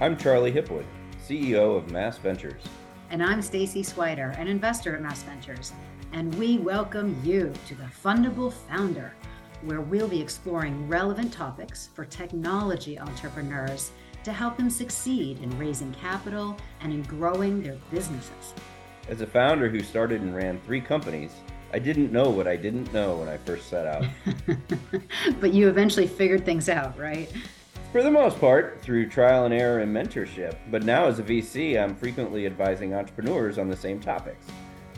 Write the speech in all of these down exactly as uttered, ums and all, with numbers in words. I'm Charlie Hipwood, C E O of Mass Ventures. And I'm Stacy Swider, an investor at Mass Ventures. And we welcome you to the Fundable Founder, where we'll be exploring relevant topics for technology entrepreneurs to help them succeed in raising capital and in growing their businesses. As a founder who started and ran three companies, I didn't know what I didn't know when I first set out. But you eventually figured things out, right? For the most part, through trial and error and mentorship. But now as a V C, I'm frequently advising entrepreneurs on the same topics.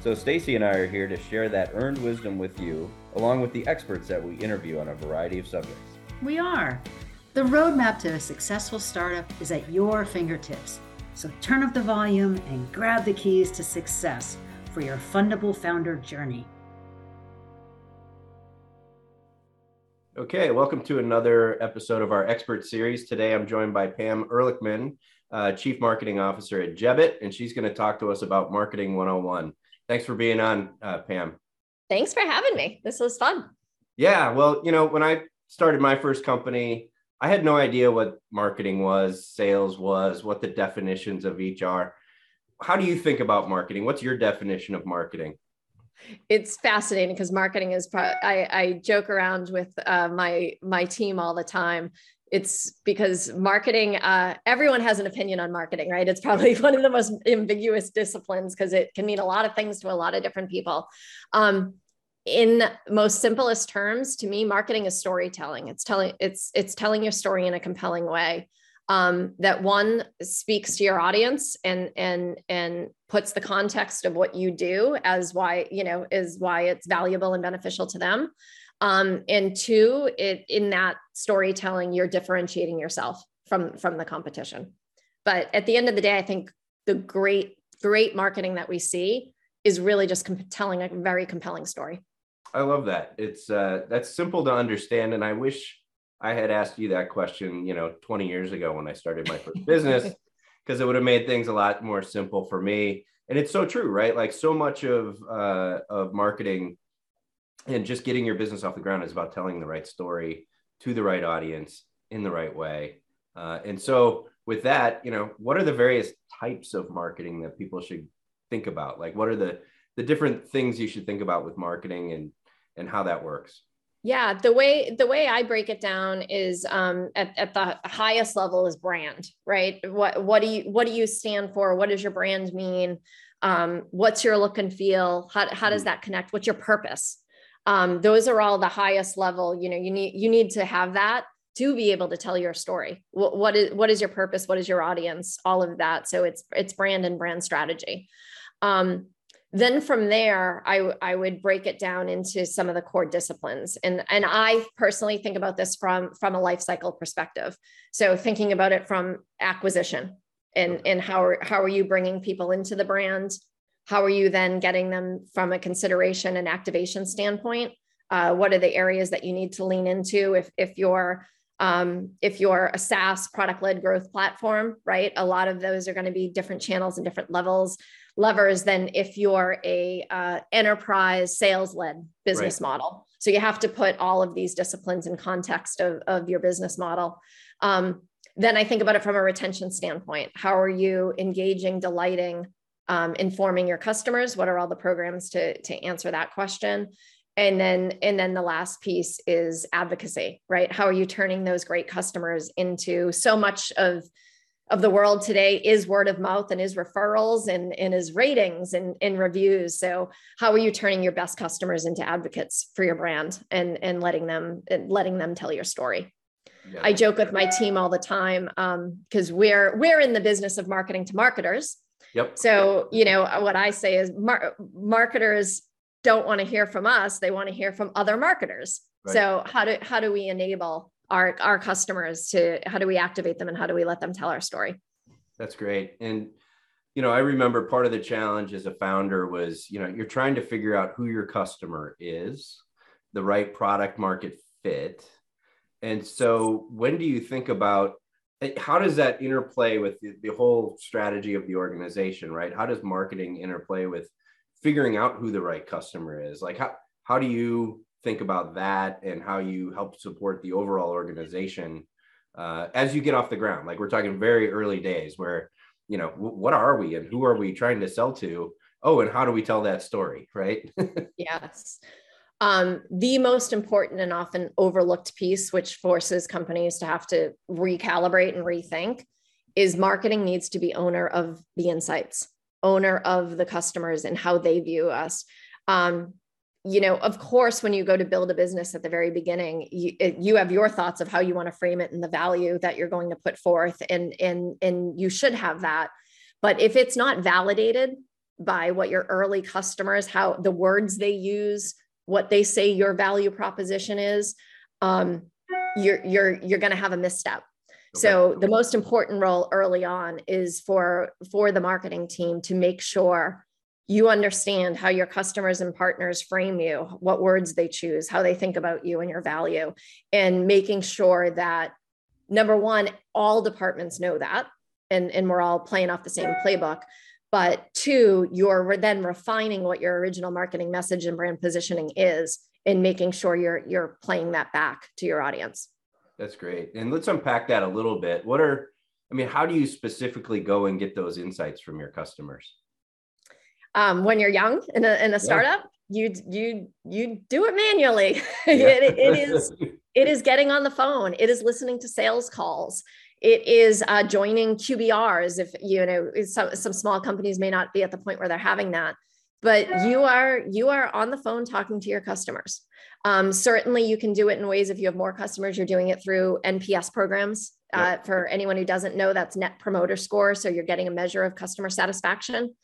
So Stacy and I are here to share that earned wisdom with you, along with the experts that we interview on a variety of subjects. We are. The roadmap to a successful startup is at your fingertips. So turn up the volume and grab the keys to success for your Fundable Founder journey. Okay, welcome to another episode of our expert series. Today I'm joined by Pam Erlichman, uh, Chief Marketing Officer at Jebbit, and she's going to talk to us about Marketing one oh one. Thanks for being on, uh, Pam. Thanks for having me. This was fun. Yeah. Well, you know, when I started my first company, I had no idea what marketing was, sales was, what the definitions of each are. How do you think about marketing? What's your definition of marketing? It's fascinating because marketing is, pro- I, I joke around with uh, my, my team all the time. It's because marketing, uh, everyone has an opinion on marketing, right? It's probably one of the most ambiguous disciplines because it can mean a lot of things to a lot of different people. Um, in most simplest terms, to me, marketing is storytelling. It's telling, it's, it's telling your story in a compelling way um, that one speaks to your audience and, and, and puts the context of what you do as why, you know, is why it's valuable and beneficial to them. Um, and two, it, in that storytelling, you're differentiating yourself from, from the competition. But at the end of the day, I think the great, great marketing that we see is really just comp- telling a very compelling story. I love that. It's, uh, that's simple to understand. And I wish I had asked you that question, you know, twenty years ago when I started my first business, because it would have made things a lot more simple for me. And it's so true, right? Like so much of, uh, of marketing and just getting your business off the ground is about telling the right story to the right audience in the right way. Uh, and so with that, you know, what are the various types of marketing that people should think about? Like, what are the, the different things you should think about with marketing and, and how that works? Yeah, the way the way I break it down is um, at, at the highest level is brand, right? What what do you what do you stand for? What does your brand mean? Um, what's your look and feel? How how does that connect? What's your purpose? Um, those are all the highest level, you know, you need, you need to have that to be able to tell your story. What, what is, what is your purpose? What is your audience? All of that. So it's, it's brand and brand strategy. Um, then from there, I, I would break it down into some of the core disciplines. And, and I personally think about this from, from a life cycle perspective. So thinking about it from acquisition and, and how, are, how are you bringing people into the brand? How are you then getting them from a consideration and activation standpoint? Uh, what are the areas that you need to lean into if, if you're um, if you're a SaaS product-led growth platform, right? A lot of those are going to be different channels and different levels, levers than if you're a uh, enterprise sales-led business right. model. So you have to put all of these disciplines in context of, of your business model. Um, then I think about it from a retention standpoint. How are you engaging, delighting, Um, informing your customers? What are all the programs to, to answer that question? And then, and then the last piece is advocacy, right? How are you turning those great customers into so much of, of the world today is word of mouth and is referrals and, and is ratings and, and reviews. So how are you turning your best customers into advocates for your brand and, and letting them, and letting them tell your story? Yeah. I joke with my team all the time because um, we're, we're in the business of marketing to marketers. Yep. So, you know, what I say is mar- marketers don't want to hear from us. They want to hear from other marketers. Right. So how do, how do we enable our, our customers to, how do we activate them and how do we let them tell our story? That's great. And, you know, I remember part of the challenge as a founder was, you know, you're trying to figure out who your customer is, the right product market fit. And so when do you think about how does that interplay with the, the whole strategy of the organization, right? How does marketing interplay with figuring out who the right customer is? Like, how, how do you think about that and how you help support the overall organization uh, as you get off the ground. Like, we're talking very early days where, you know, w- what are we and who are we trying to sell to? Oh, and how do we tell that story, right? Yes. Um, the most important and often overlooked piece, which forces companies to have to recalibrate and rethink, is marketing needs to be owner of the insights, owner of the customers and how they view us. Um, you know, of course, when you go to build a business at the very beginning, you, you have your thoughts of how you want to frame it and the value that you're going to put forth, and, and, and you should have that. But if it's not validated by what your early customers, how the words they use, what they say your value proposition is, um, you're, you're, you're going to have a misstep. Okay. So the most important role early on is for, for the marketing team to make sure you understand how your customers and partners frame you, what words they choose, how they think about you and your value, and making sure that, number one, all departments know that, and, and we're all playing off the same playbook. But two, you're then refining what your original marketing message and brand positioning is, and making sure you're you're playing that back to your audience. That's great. And let's unpack that a little bit. What are, I mean, how do you specifically go and get those insights from your customers? Um, when you're young in a in a startup, yeah. you you you do it manually. Yeah. it, it is it is getting on the phone. It is listening to sales calls. It is uh, joining Q B Rs. If you know, some, some small companies may not be at the point where they're having that, but you are you are on the phone talking to your customers. Um, certainly, you can do it in ways. If you have more customers, you're doing it through N P S programs. Uh, yep. For anyone who doesn't know, that's Net Promoter Score. So you're getting a measure of customer satisfaction.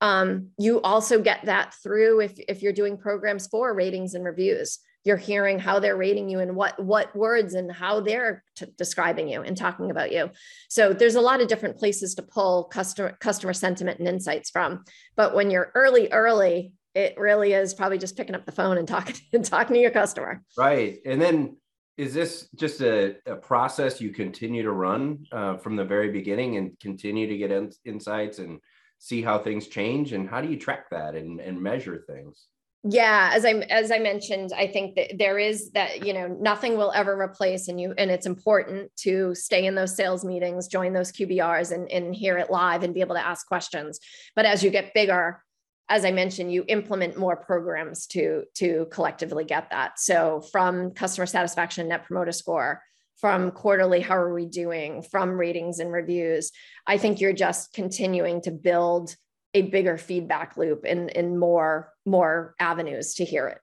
Um, you also get that through if if you're doing programs for ratings and reviews. You're hearing how they're rating you and what what words and how they're t- describing you and talking about you. So there's a lot of different places to pull customer customer sentiment and insights from. But when you're early, early, it really is probably just picking up the phone and talking and talking to your customer. Right. And then is this just a, a process you continue to run uh, from the very beginning and continue to get in, insights and see how things change? And how do you track that and, and measure things? Yeah, as I as I mentioned, I think that there is that, you know, nothing will ever replace, and you and it's important to stay in those sales meetings, join those Q B Rs and, and hear it live and be able to ask questions. But as you get bigger, as I mentioned, you implement more programs to to collectively get that. So from customer satisfaction, Net Promoter Score, from quarterly, how are we doing, from ratings and reviews, I think you're just continuing to build a bigger feedback loop and in more more avenues to hear it.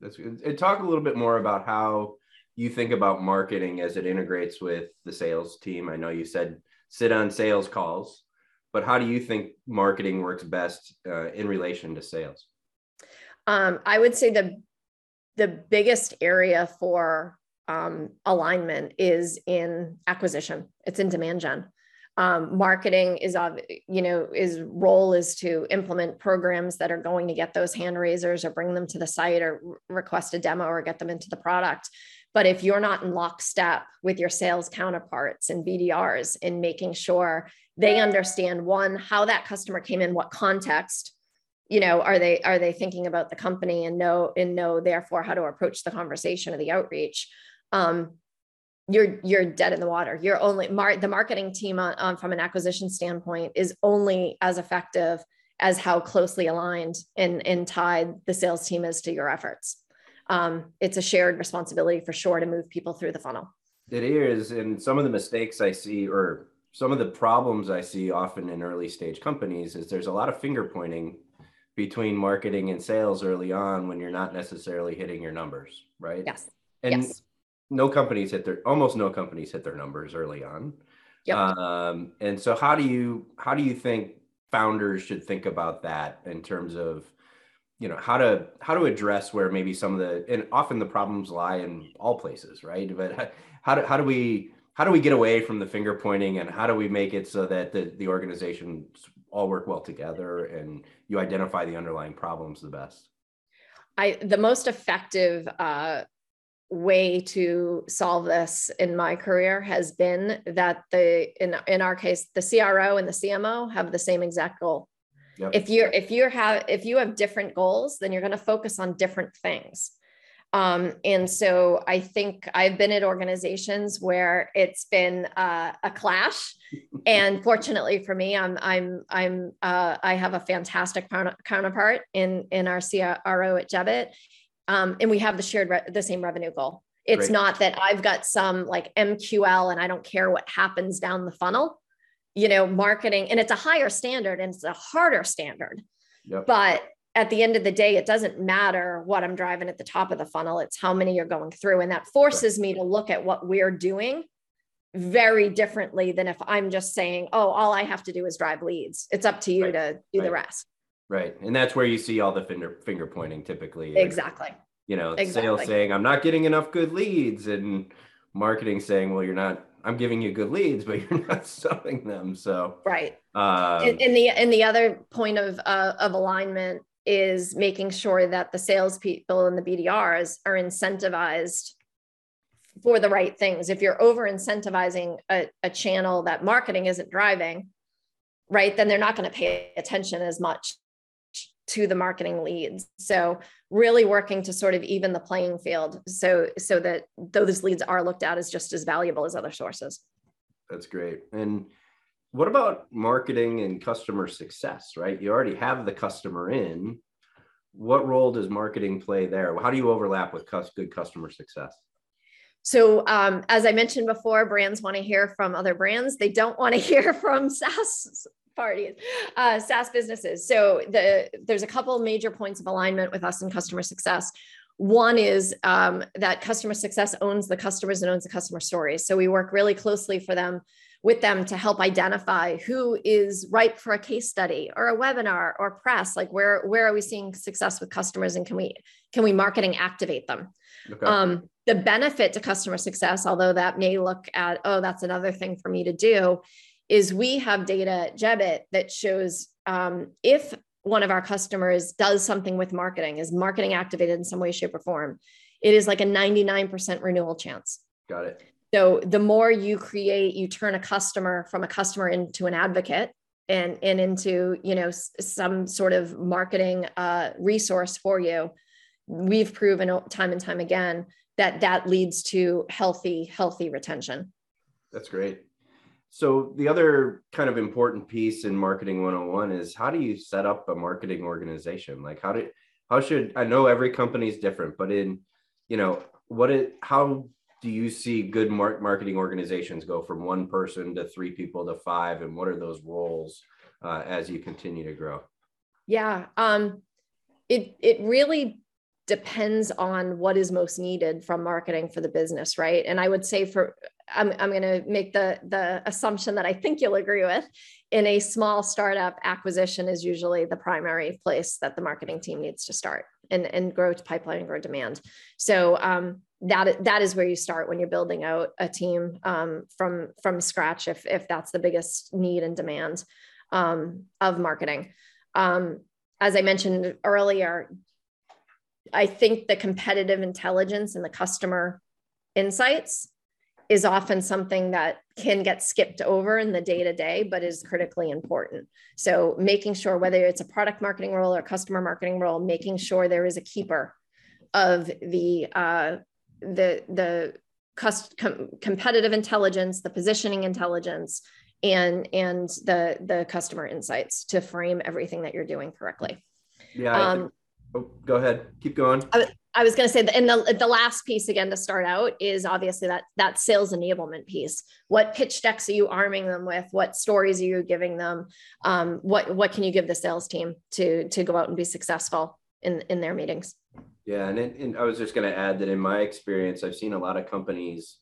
That's good. And talk a little bit more about how you think about marketing as it integrates with the sales team. I know you said sit on sales calls, but how do you think marketing works best uh, in relation to sales? Um, I would say the the biggest area for um, alignment is in acquisition. It's in demand gen. Um, marketing is, you know, is role is to implement programs that are going to get those hand raisers or bring them to the site or request a demo or get them into the product. But if you're not in lockstep with your sales counterparts and B D Rs in making sure they understand, one, how that customer came in, what context, you know, are they, are they thinking about the company and know, and know therefore how to approach the conversation or the outreach, um, you're you're dead in the water. You're only mar- the marketing team on, um, from an acquisition standpoint is only as effective as how closely aligned and, and tied the sales team is to your efforts. Um, it's a shared responsibility for sure to move people through the funnel. It is, and some of the mistakes I see, or some of the problems I see often in early stage companies, is there's a lot of finger pointing between marketing and sales early on when you're not necessarily hitting your numbers, right? Yes. And yes. No companies hit their, almost no companies hit their numbers early on. Yep. Um, and so how do you, how do you think founders should think about that in terms of, you know, how to, how to address where maybe some of the, and often the problems lie in all places, right? But how, how do, how do we, how do we get away from the finger pointing, and how do we make it so that the, the organizations all work well together and you identify the underlying problems the best? I, the most effective, uh, way to solve this in my career has been that the in in our case the C R O and the C M O have the same exact goal. Yep. If you're if you have if you have different goals, then you're going to focus on different things. Um, and so I think I've been at organizations where it's been uh, a clash, and fortunately for me, I'm I'm I'm uh, I have a fantastic counterpart in in our C R O at Jebbit, um, and we have the shared re- the same revenue goal. It's Great. Not that I've got some like M Q L and I don't care what happens down the funnel, you know, marketing, and it's a higher standard and it's a harder standard, yep. But at the end of the day, it doesn't matter what I'm driving at the top of the funnel. It's how many you're going through. And that forces me to look at what we're doing very differently than if I'm just saying, oh, all I have to do is drive leads. It's up to you right. to do right. the rest. Right. And that's where you see all the finger, finger pointing typically. Exactly. Like, you know, exactly. Sales saying, I'm not getting enough good leads, and marketing saying, well, you're not, I'm giving you good leads, but you're not selling them. So, right. Um, and, and the, and the other point of, uh, of alignment is making sure that the salespeople and the B D Rs are incentivized for the right things. If you're over incentivizing a, a channel that marketing isn't driving, right, then they're not going to pay attention as much to the marketing leads. So really working to sort of even the playing field so so that those leads are looked at as just as valuable as other sources. That's great. And what about marketing and customer success, right? You already have the customer in. What role does marketing play there? How do you overlap with good customer success? So um, as I mentioned before, brands want to hear from other brands. They don't want to hear from SaaS parties, uh, SaaS businesses. So the, there's a couple major points of alignment with us in customer success. One is um, that customer success owns the customers and owns the customer stories. So we work really closely for them with them to help identify who is ripe for a case study or a webinar or press, like where, where are we seeing success with customers, and can we, can we marketing activate them? Okay. Um, the benefit to customer success, although that may look at, oh, that's another thing for me to do, is we have data at Jebbit that shows um, if one of our customers does something with marketing, is marketing activated in some way, shape, or form, it is like a ninety-nine percent renewal chance. Got it. So the more you create, you turn a customer from a customer into an advocate and, and into, you know, some sort of marketing uh, resource for you. We've proven time and time again that that leads to healthy, healthy retention. That's great. So the other kind of important piece in Marketing one oh one is, how do you set up a marketing organization? Like how do, how should, I know every company is different, but in, you know, what it, how do you see good marketing organizations go from one person to three people to five? And what are those roles uh, as you continue to grow? Yeah, um, it it really depends on what is most needed from marketing for the business, right? And I would say for, I'm, I'm going to make the, the assumption that I think you'll agree with, in a small startup, acquisition is usually the primary place that the marketing team needs to start and, and grow to pipeline and grow demand. So um, that, that is where you start when you're building out a team um, from, from scratch, if, if that's the biggest need and demand um, of marketing. Um, as I mentioned earlier, I think the competitive intelligence and the customer insights is often something that can get skipped over in the day-to-day, but is critically important. So making sure, whether it's a product marketing role or customer marketing role, making sure there is a keeper of the uh, the the cust- com- competitive intelligence, the positioning intelligence, and and the the customer insights to frame everything that you're doing correctly. Yeah. I um, think- Oh, go ahead. Keep going. I, I was going to say, and the, the last piece again to start out is obviously that that sales enablement piece. What pitch decks are you arming them with? What stories are you giving them? Um, what what can you give the sales team to to go out and be successful in in their meetings? Yeah, and it, and I was just going to add that in my experience, I've seen a lot of companies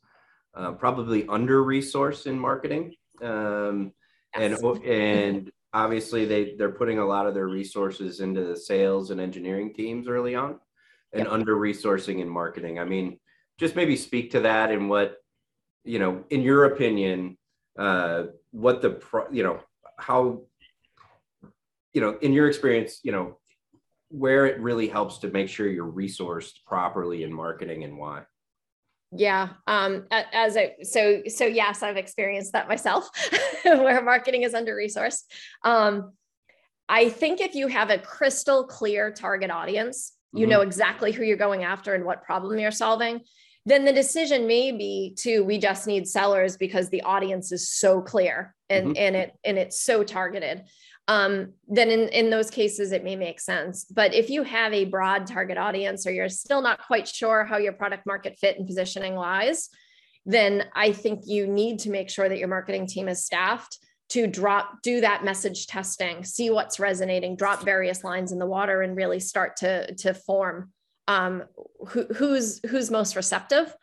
uh, probably under-resourced in marketing, um, yes. and and. Obviously, they, they're putting a lot of their resources into the sales and engineering teams early on, and yep. under-resourcing in marketing. I mean, just maybe speak to that, and what, you know, in your opinion, uh, what the, pro, you know, how, you know, in your experience, you know, where it really helps to make sure you're resourced properly in marketing, and why. Yeah. Um, as a, so, so yes, I've experienced that myself where marketing is under-resourced. Um, I think if you have a crystal clear target audience, you mm-hmm. know exactly who you're going after and what problem you're solving, then the decision may be to, we just need sellers because the audience is so clear and, mm-hmm. and it, and it's so targeted. Um, then in, in those cases, it may make sense. But if you have a broad target audience, or you're still not quite sure how your product market fit and positioning lies, then I think you need to make sure that your marketing team is staffed to drop, do that message testing, see what's resonating, drop various lines in the water, and really start to, to form um, who, who's, who's most receptive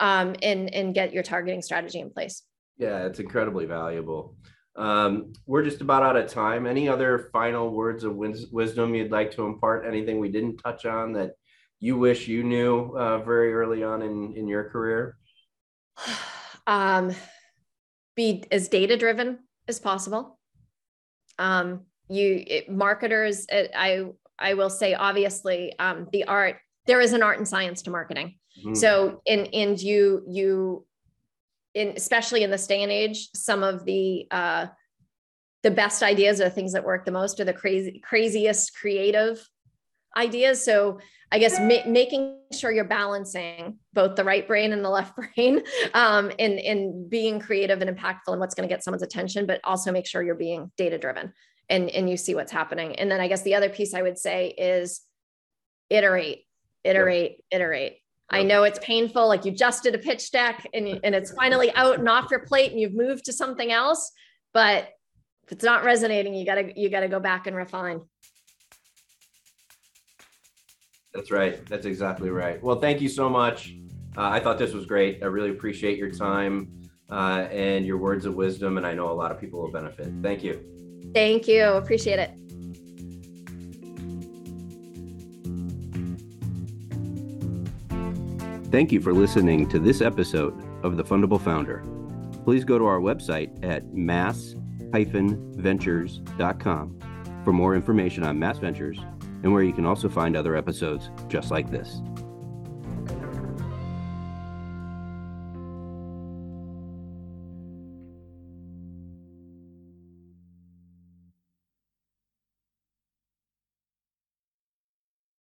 um, and, and get your targeting strategy in place. Yeah, it's incredibly valuable. Um, we're just about out of time. Any other final words of wis- wisdom you'd like to impart? Anything we didn't touch on that you wish you knew uh, very early on in, in your career? Um, be as data-driven as possible. Um, you it, marketers, it, I, I will say, obviously, um, the art, there is an art and science to marketing. Mm-hmm. So, and, and you, you, in, especially in this day and age, some of the, uh, the best ideas are things that work the most, or the crazy, craziest creative ideas. So I guess ma- making sure you're balancing both the right brain and the left brain, um, and, and being creative and impactful and what's going to get someone's attention, but also make sure you're being data-driven and, and you see what's happening. And then I guess the other piece I would say is iterate, iterate, yep. iterate. I know it's painful. Like, you just did a pitch deck and, and it's finally out and off your plate and you've moved to something else, but if it's not resonating, you gotta, you gotta go back and refine. That's right. That's exactly right. Well, thank you so much. Uh, I thought this was great. I really appreciate your time uh, and your words of wisdom. And I know a lot of people will benefit. Thank you. Thank you. Appreciate it. Thank you for listening to this episode of The Fundable Founder. Please go to our website at mass dash ventures dot com for more information on Mass Ventures and where you can also find other episodes just like this.